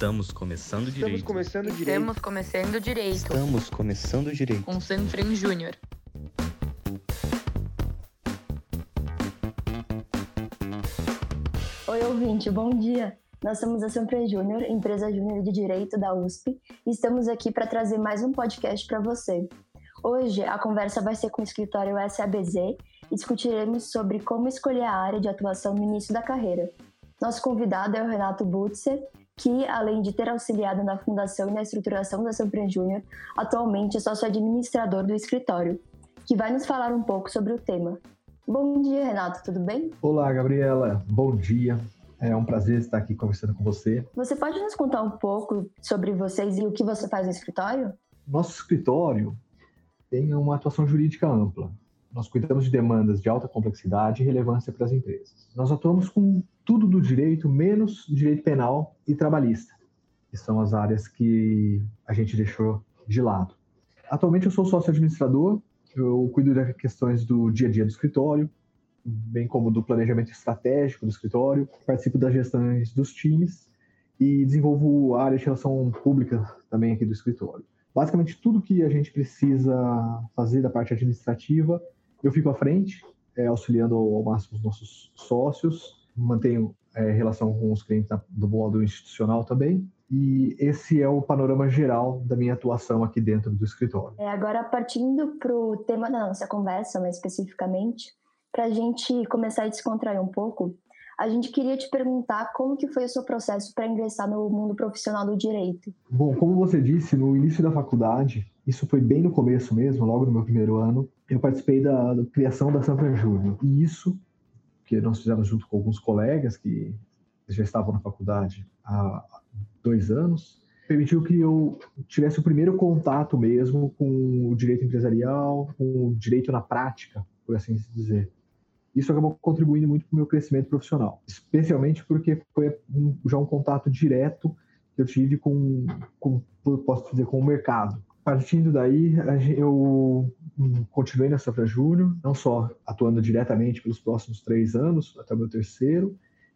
Estamos começando direito. Com Sanfran Júnior. Oi, ouvinte, bom dia. Nós somos a Safra Júnior, empresa júnior de Direito da USP, e estamos aqui para trazer mais um podcast para você. Hoje, a conversa vai ser com o escritório SABZ e discutiremos sobre como escolher a área de atuação no início da carreira. Nosso convidado é o Renato Butzer, que, além de ter auxiliado na fundação e na estruturação da Semprim Júnior, atualmente é sócio-administrador do escritório, que vai nos falar um pouco sobre o tema. Bom dia, Renato, tudo bem? Olá, Gabriela, bom dia. É um prazer estar aqui conversando com você. Você pode nos contar um pouco sobre vocês e o que você faz no escritório? Nosso escritório tem uma atuação jurídica ampla. Nós cuidamos de demandas de alta complexidade e relevância para as empresas. Nós atuamos com tudo do direito, menos direito penal e trabalhista, que são as áreas que a gente deixou de lado. Atualmente eu sou sócio-administrador, eu cuido das questões do dia a dia do escritório, bem como do planejamento estratégico do escritório, participo das gestões dos times e desenvolvo a área de relação pública também aqui do escritório. Basicamente tudo que a gente precisa fazer da parte administrativa, eu fico à frente, auxiliando ao máximo os nossos sócios, mantenho relação com os clientes do modo institucional também, e esse é o panorama geral da minha atuação aqui dentro do escritório. Agora, partindo para o tema da nossa conversa, mais especificamente, para a gente começar a descontrair um pouco, a gente queria te perguntar como que foi o seu processo para ingressar no mundo profissional do direito. Bom, como você disse, no início da faculdade, isso foi bem no começo mesmo, logo no meu primeiro ano, eu participei da criação da Safra Júnior, e isso que nós fizemos junto com alguns colegas que já estavam na faculdade há 2 anos, permitiu que eu tivesse o primeiro contato mesmo com o direito empresarial, com o direito na prática, por assim dizer. Isso acabou contribuindo muito para o meu crescimento profissional, especialmente porque foi já um contato direto que eu tive com o mercado. Partindo daí, eu continuei na Safra Júnior, não só atuando diretamente pelos próximos 3 anos, até o meu terceiro,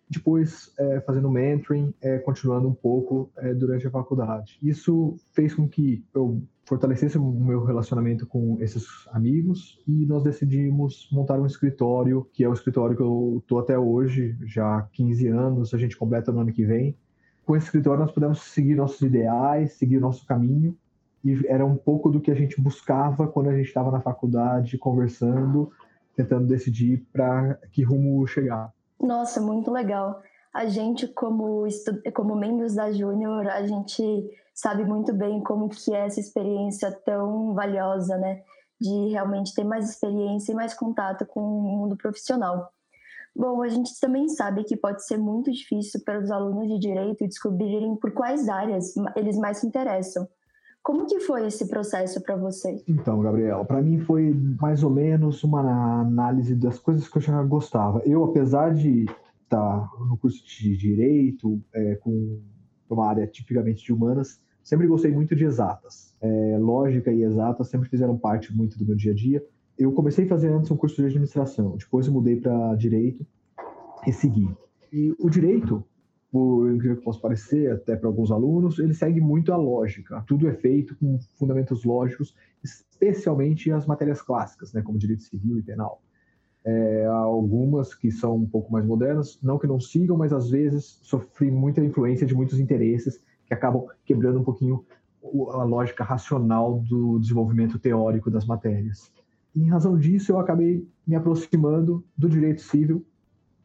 depois fazendo mentoring, continuando um pouco durante a faculdade. Isso fez com que eu fortalecesse o meu relacionamento com esses amigos e nós decidimos montar um escritório, que é o escritório que eu estou até hoje, já há 15 anos, a gente completa no ano que vem. Com esse escritório nós pudemos seguir nossos ideais, seguir nosso caminho, e era um pouco do que a gente buscava quando a gente estava na faculdade, conversando, tentando decidir para que rumo chegar. Nossa, muito legal. A gente, como membros da Júnior, a gente sabe muito bem como que é essa experiência tão valiosa, né? De realmente ter mais experiência e mais contato com o mundo profissional. Bom, a gente também sabe que pode ser muito difícil para os alunos de direito descobrirem por quais áreas eles mais se interessam. Como que foi esse processo para você? Então, Gabriela, para mim foi mais ou menos uma análise das coisas que eu já gostava. Eu, apesar de estar no curso de Direito, com uma área tipicamente de humanas, sempre gostei muito de exatas. Lógica e exatas sempre fizeram parte muito do meu dia a dia. Eu comecei a fazer antes um curso de administração, depois eu mudei para Direito e segui. E o Direito, por incrível que possa parecer, até para alguns alunos, ele segue muito a lógica. Tudo é feito com fundamentos lógicos, especialmente as matérias clássicas, né, como direito civil e penal. Há algumas que são um pouco mais modernas, não que não sigam, mas às vezes sofrem muita influência de muitos interesses que acabam quebrando um pouquinho a lógica racional do desenvolvimento teórico das matérias. E, em razão disso, eu acabei me aproximando do direito civil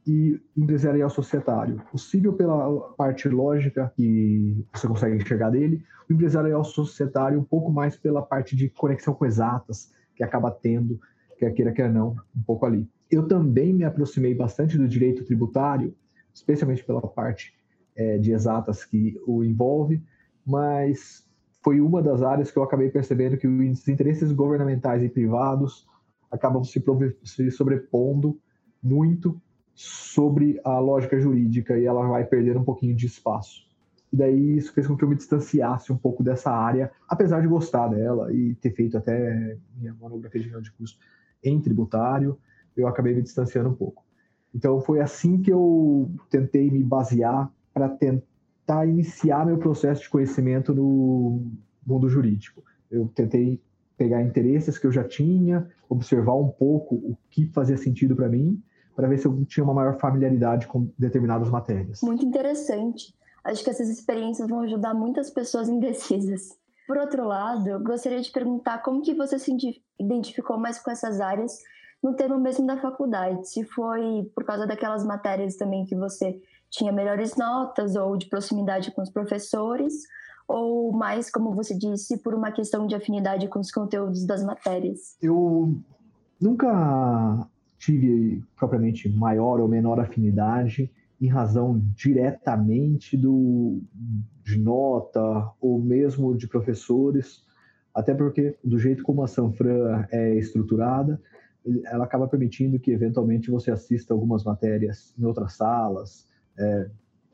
e empresarial societário. O civil pela parte lógica que você consegue enxergar dele, o empresarial societário um pouco mais pela parte de conexão com exatas, que acaba tendo, quer queira, quer não, um pouco ali. Eu também me aproximei bastante do direito tributário, especialmente pela parte de exatas que o envolve, mas foi uma das áreas que eu acabei percebendo que os interesses governamentais e privados acabam se sobrepondo muito sobre a lógica jurídica e ela vai perder um pouquinho de espaço. E daí isso fez com que eu me distanciasse um pouco dessa área, apesar de gostar dela e ter feito até minha monografia de final de curso em tributário, eu acabei me distanciando um pouco. Então foi assim que eu tentei me basear para tentar tentar iniciar meu processo de conhecimento no mundo jurídico. Eu tentei pegar interesses que eu já tinha, observar um pouco o que fazia sentido para mim, para ver se eu tinha uma maior familiaridade com determinadas matérias. Muito interessante. Acho que essas experiências vão ajudar muitas pessoas indecisas. Por outro lado, eu gostaria de perguntar como que você se identificou mais com essas áreas no termo mesmo da faculdade, se foi por causa daquelas matérias também que você tinha melhores notas ou de proximidade com os professores, ou mais, como você disse, por uma questão de afinidade com os conteúdos das matérias? Eu nunca tive propriamente maior ou menor afinidade em razão diretamente de nota ou mesmo de professores, até porque do jeito como a Sanfran é estruturada, ela acaba permitindo que eventualmente você assista algumas matérias em outras salas.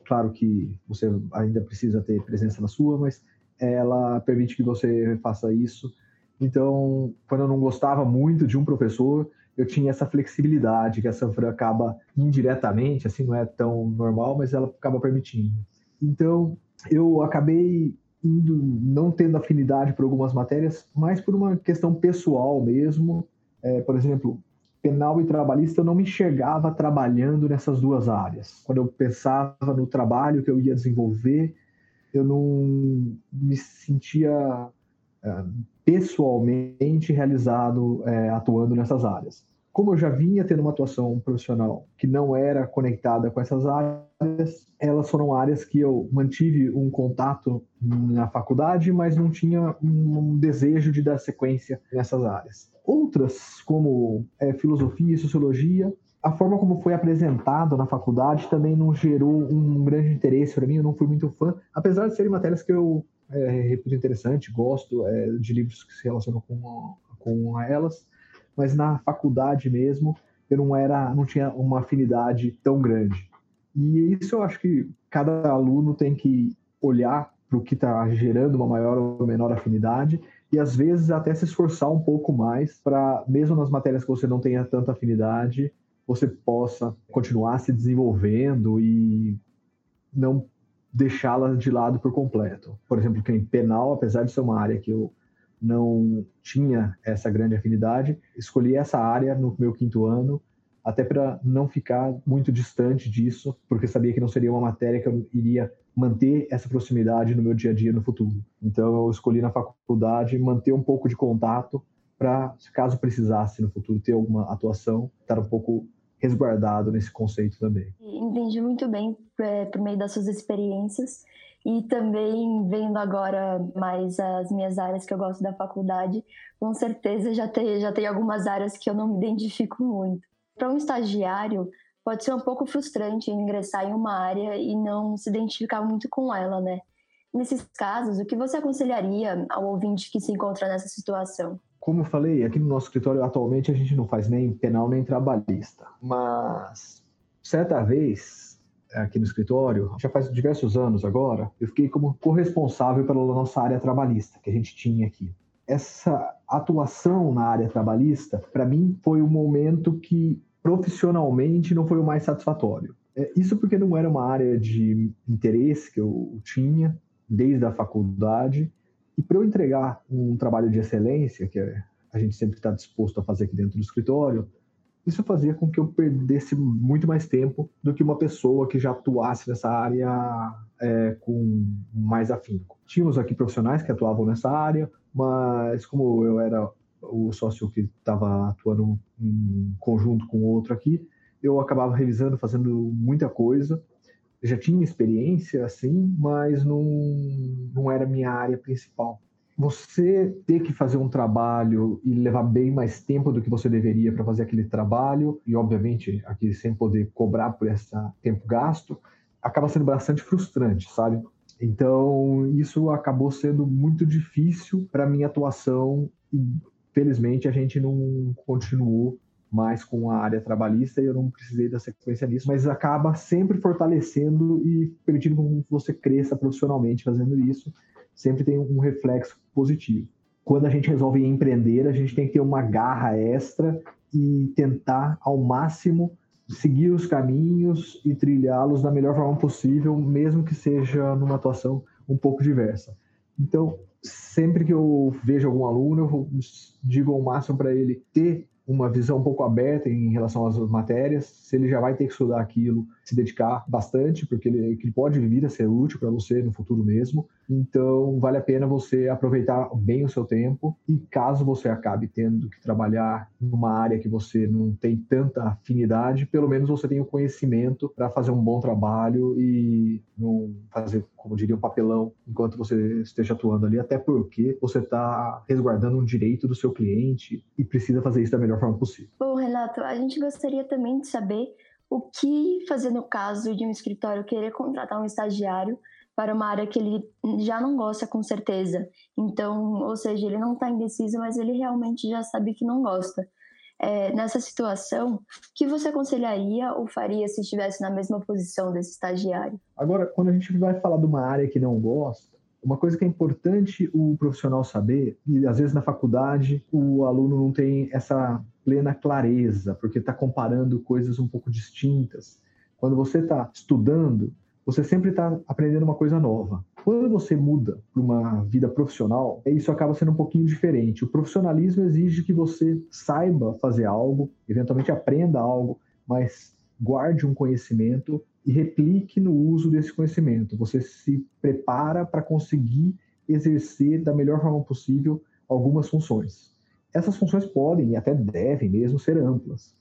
Claro que você ainda precisa ter presença na sua, mas ela permite que você faça isso. Então, quando eu não gostava muito de um professor, eu tinha essa flexibilidade que a Sanfran acaba indiretamente, assim, não é tão normal, mas ela acaba permitindo. Então, eu acabei indo, não tendo afinidade por algumas matérias, mas por uma questão pessoal mesmo. Por exemplo, penal e trabalhista, eu não me enxergava trabalhando nessas duas áreas. Quando eu pensava no trabalho que eu ia desenvolver, eu não me sentia pessoalmente realizado atuando nessas áreas. Como eu já vinha tendo uma atuação profissional que não era conectada com essas áreas, elas foram áreas que eu mantive um contato na faculdade, mas não tinha um desejo de dar sequência nessas áreas. Outras, como filosofia e sociologia, a forma como foi apresentado na faculdade também não gerou um grande interesse para mim, eu não fui muito fã, apesar de serem matérias que eu repito interessante, gosto de livros que se relacionam com elas, mas na faculdade mesmo eu não tinha uma afinidade tão grande. E isso eu acho que cada aluno tem que olhar para o que está gerando uma maior ou menor afinidade e às vezes até se esforçar um pouco mais para, mesmo nas matérias que você não tenha tanta afinidade, você possa continuar se desenvolvendo e não deixá-las de lado por completo. Por exemplo, que em penal, apesar de ser uma área que eu não tinha essa grande afinidade, escolhi essa área no meu 5º ano, até para não ficar muito distante disso, porque sabia que não seria uma matéria que eu iria manter essa proximidade no meu dia a dia no futuro. Então eu escolhi na faculdade manter um pouco de contato para, caso precisasse no futuro ter alguma atuação, estar um pouco resguardado nesse conceito também. Entendi muito bem por meio das suas experiências. E também, vendo agora mais as minhas áreas que eu gosto da faculdade, com certeza já tem algumas áreas que eu não me identifico muito. Para um estagiário, pode ser um pouco frustrante ingressar em uma área e não se identificar muito com ela, né? Nesses casos, o que você aconselharia ao ouvinte que se encontra nessa situação? Como eu falei, aqui no nosso escritório, atualmente, a gente não faz nem penal nem trabalhista. Mas, certa vez, aqui no escritório, já faz diversos anos agora, eu fiquei como corresponsável pela nossa área trabalhista que a gente tinha aqui. Essa atuação na área trabalhista, para mim, foi um momento que profissionalmente não foi o mais satisfatório. Isso porque não era uma área de interesse que eu tinha desde a faculdade, e para eu entregar um trabalho de excelência, que a gente sempre está disposto a fazer aqui dentro do escritório, isso fazia com que eu perdesse muito mais tempo do que uma pessoa que já atuasse nessa área com mais afinco. Tínhamos aqui profissionais que atuavam nessa área, mas como eu era o sócio que estava atuando em conjunto com outro aqui, eu acabava revisando, fazendo muita coisa. Eu já tinha experiência, assim, mas não era minha área principal. Você ter que fazer um trabalho e levar bem mais tempo do que você deveria para fazer aquele trabalho, e obviamente aqui sem poder cobrar por esse tempo gasto, acaba sendo bastante frustrante, sabe? Então isso acabou sendo muito difícil para a minha atuação e felizmente a gente não continuou mais com a área trabalhista e eu não precisei da sequência nisso, mas acaba sempre fortalecendo e permitindo que você cresça profissionalmente fazendo isso. Sempre tem um reflexo positivo. Quando a gente resolve empreender, a gente tem que ter uma garra extra e tentar ao máximo seguir os caminhos e trilhá-los da melhor forma possível, mesmo que seja numa atuação um pouco diversa. Então, sempre que eu vejo algum aluno, eu digo ao máximo para ele ter uma visão um pouco aberta em relação às matérias, se ele já vai ter que estudar aquilo, se dedicar bastante, porque ele pode vir a ser útil para você no futuro mesmo. Então, vale a pena você aproveitar bem o seu tempo e caso você acabe tendo que trabalhar numa área que você não tem tanta afinidade, pelo menos você tem o conhecimento para fazer um bom trabalho e não fazer, como diria, um papelão enquanto você esteja atuando ali, até porque você está resguardando um direito do seu cliente e precisa fazer isso da melhor forma possível. Bom, Renato, a gente gostaria também de saber o que fazer no caso de um escritório querer contratar um estagiário para uma área que ele já não gosta com certeza. Então, ou seja, ele não está indeciso, mas ele realmente já sabe que não gosta. Nessa situação, o que você aconselharia ou faria se estivesse na mesma posição desse estagiário? Agora, quando a gente vai falar de uma área que não gosta, uma coisa que é importante o profissional saber, e às vezes na faculdade o aluno não tem essa plena clareza, porque está comparando coisas um pouco distintas. Quando você está estudando, você sempre está aprendendo uma coisa nova. Quando você muda para uma vida profissional, isso acaba sendo um pouquinho diferente. O profissionalismo exige que você saiba fazer algo, eventualmente aprenda algo, mas guarde um conhecimento e replique no uso desse conhecimento. Você se prepara para conseguir exercer da melhor forma possível algumas funções. Essas funções podem e até devem mesmo ser amplas,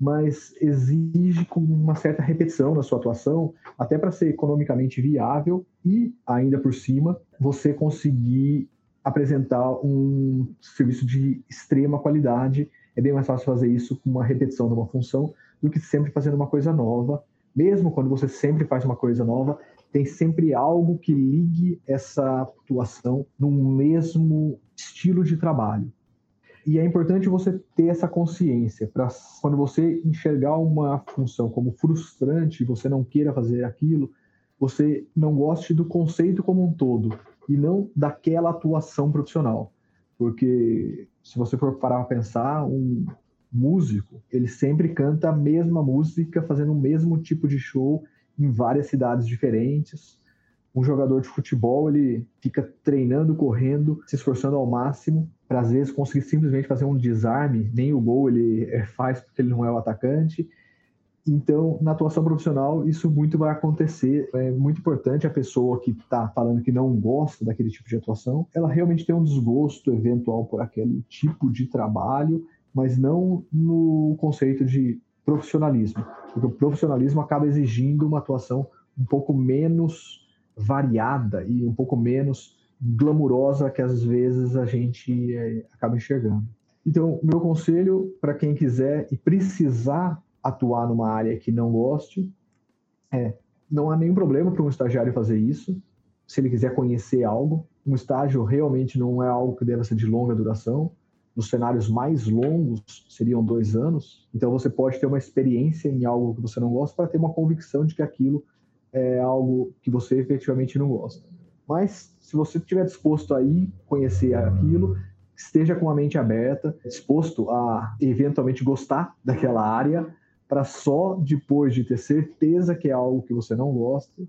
mas exige uma certa repetição na sua atuação, até para ser economicamente viável e, ainda por cima, você conseguir apresentar um serviço de extrema qualidade. É bem mais fácil fazer isso com uma repetição de uma função do que sempre fazendo uma coisa nova. Mesmo quando você sempre faz uma coisa nova, tem sempre algo que ligue essa atuação no mesmo estilo de trabalho. E é importante você ter essa consciência para quando você enxergar uma função como frustrante, você não queira fazer aquilo, você não goste do conceito como um todo e não daquela atuação profissional. Porque se você for parar para pensar, um músico, ele sempre canta a mesma música, fazendo o mesmo tipo de show em várias cidades diferentes. Um jogador de futebol, ele fica treinando, correndo, se esforçando ao máximo para, às vezes, conseguir simplesmente fazer um desarme, nem o gol ele faz porque ele não é o atacante. Então, na atuação profissional, isso muito vai acontecer. É muito importante a pessoa que está falando que não gosta daquele tipo de atuação, ela realmente tem um desgosto eventual por aquele tipo de trabalho, mas não no conceito de profissionalismo, porque o profissionalismo acaba exigindo uma atuação um pouco menos variada e um pouco menos glamurosa que às vezes a gente acaba enxergando. Então, meu conselho para quem quiser e precisar atuar numa área que não goste é: não há nenhum problema para um estagiário fazer isso, se ele quiser conhecer algo. Um estágio realmente não é algo que deve ser de longa duração. Nos cenários mais longos seriam 2 anos. Então, você pode ter uma experiência em algo que você não gosta para ter uma convicção de que aquilo é algo que você efetivamente não gosta. Mas, se você estiver disposto a ir conhecer aquilo, esteja com a mente aberta, disposto a eventualmente gostar daquela área, para só depois de ter certeza que é algo que você não gosta,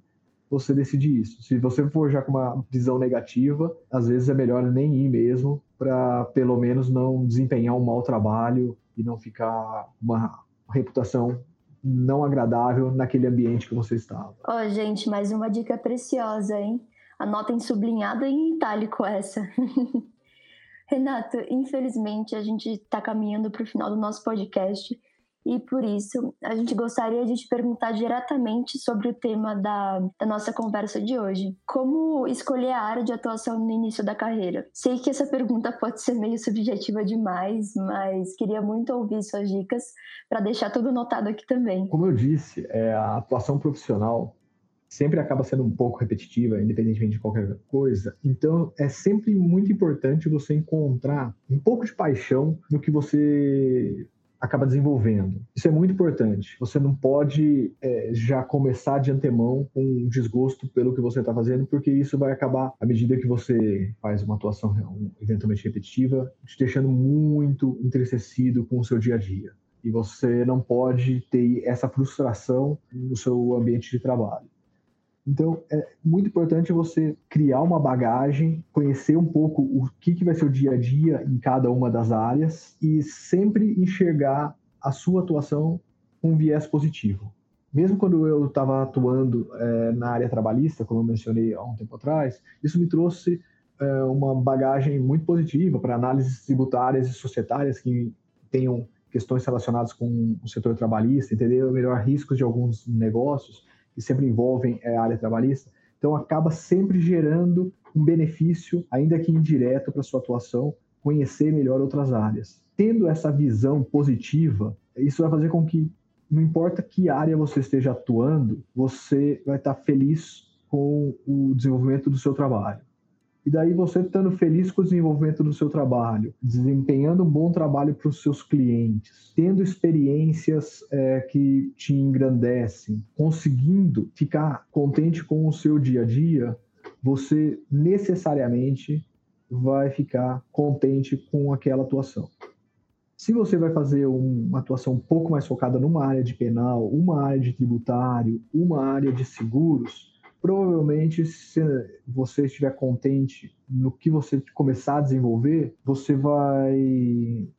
você decidir isso. Se você for já com uma visão negativa, às vezes é melhor nem ir mesmo, para pelo menos não desempenhar um mau trabalho e não ficar uma reputação não agradável naquele ambiente que você estava. Ó, gente, mais uma dica preciosa, hein? Anotem sublinhada em itálico essa. Renato, infelizmente a gente está caminhando para o final do nosso podcast e por isso a gente gostaria de te perguntar diretamente sobre o tema da nossa conversa de hoje. Como escolher a área de atuação no início da carreira? Sei que essa pergunta pode ser meio subjetiva demais, mas queria muito ouvir suas dicas para deixar tudo anotado aqui também. Como eu disse, a atuação profissional sempre acaba sendo um pouco repetitiva, independentemente de qualquer coisa. Então, é sempre muito importante você encontrar um pouco de paixão no que você acaba desenvolvendo. Isso é muito importante. Você não pode já começar de antemão com um desgosto pelo que você está fazendo, porque isso vai acabar, à medida que você faz uma atuação eventualmente repetitiva, te deixando muito entristecido com o seu dia a dia. E você não pode ter essa frustração no seu ambiente de trabalho. Então, é muito importante você criar uma bagagem, conhecer um pouco o que vai ser o dia a dia em cada uma das áreas e sempre enxergar a sua atuação com um viés positivo. Mesmo quando eu estava atuando na área trabalhista, como eu mencionei há um tempo atrás, isso me trouxe uma bagagem muito positiva para análises tributárias e societárias que tenham questões relacionadas com o setor trabalhista, entender melhor riscos de alguns negócios que sempre envolvem a área trabalhista. Então, acaba sempre gerando um benefício, ainda que indireto, para a sua atuação, conhecer melhor outras áreas. Tendo essa visão positiva, isso vai fazer com que, não importa que área você esteja atuando, você vai estar feliz com o desenvolvimento do seu trabalho. E daí, você estando feliz com o desenvolvimento do seu trabalho, desempenhando um bom trabalho para os seus clientes, tendo experiências que te engrandecem, conseguindo ficar contente com o seu dia a dia, você necessariamente vai ficar contente com aquela atuação. Se você vai fazer uma atuação um pouco mais focada numa área de penal, uma área de tributário, uma área de seguros, provavelmente, se você estiver contente no que você começar a desenvolver, você vai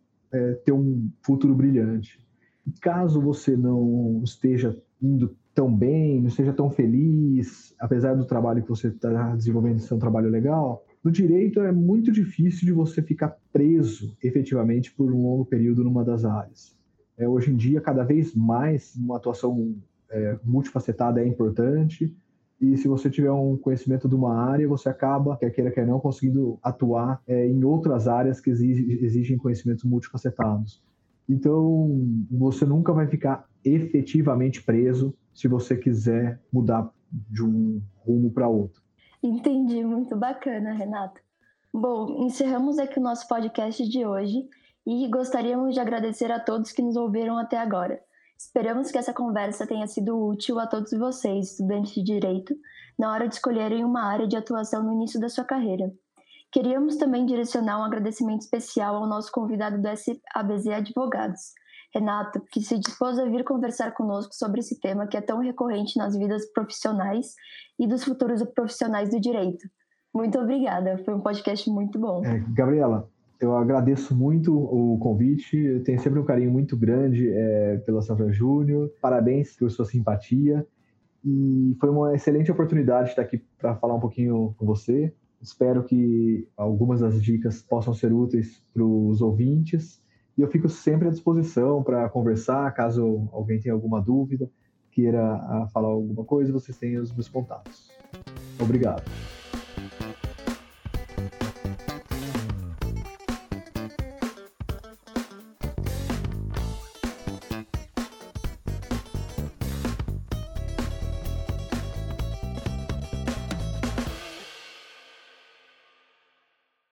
ter um futuro brilhante. E caso você não esteja indo tão bem, não esteja tão feliz, apesar do trabalho que você está desenvolvendo ser um trabalho legal, no direito é muito difícil de você ficar preso efetivamente por um longo período numa das áreas. Hoje em dia, cada vez mais, uma atuação multifacetada é importante. E se você tiver um conhecimento de uma área, você acaba, quer queira, quer não, conseguindo atuar em outras áreas que exigem conhecimentos multifacetados. Então, você nunca vai ficar efetivamente preso se você quiser mudar de um rumo para outro. Entendi, muito bacana, Renato. Bom, encerramos aqui o nosso podcast de hoje e gostaríamos de agradecer a todos que nos ouviram até agora. Esperamos que essa conversa tenha sido útil a todos vocês, estudantes de Direito, na hora de escolherem uma área de atuação no início da sua carreira. Queríamos também direcionar um agradecimento especial ao nosso convidado do SABZ Advogados, Renato, que se dispôs a vir conversar conosco sobre esse tema que é tão recorrente nas vidas profissionais e dos futuros profissionais do Direito. Muito obrigada, foi um podcast muito bom. Gabriela, eu agradeço muito o convite, eu tenho sempre um carinho muito grande pela Safra Júnior, parabéns pela sua simpatia e foi uma excelente oportunidade estar aqui para falar um pouquinho com você. Espero que algumas das dicas possam ser úteis para os ouvintes e eu fico sempre à disposição para conversar, caso alguém tenha alguma dúvida, queira falar alguma coisa, vocês têm os meus contatos. Obrigado.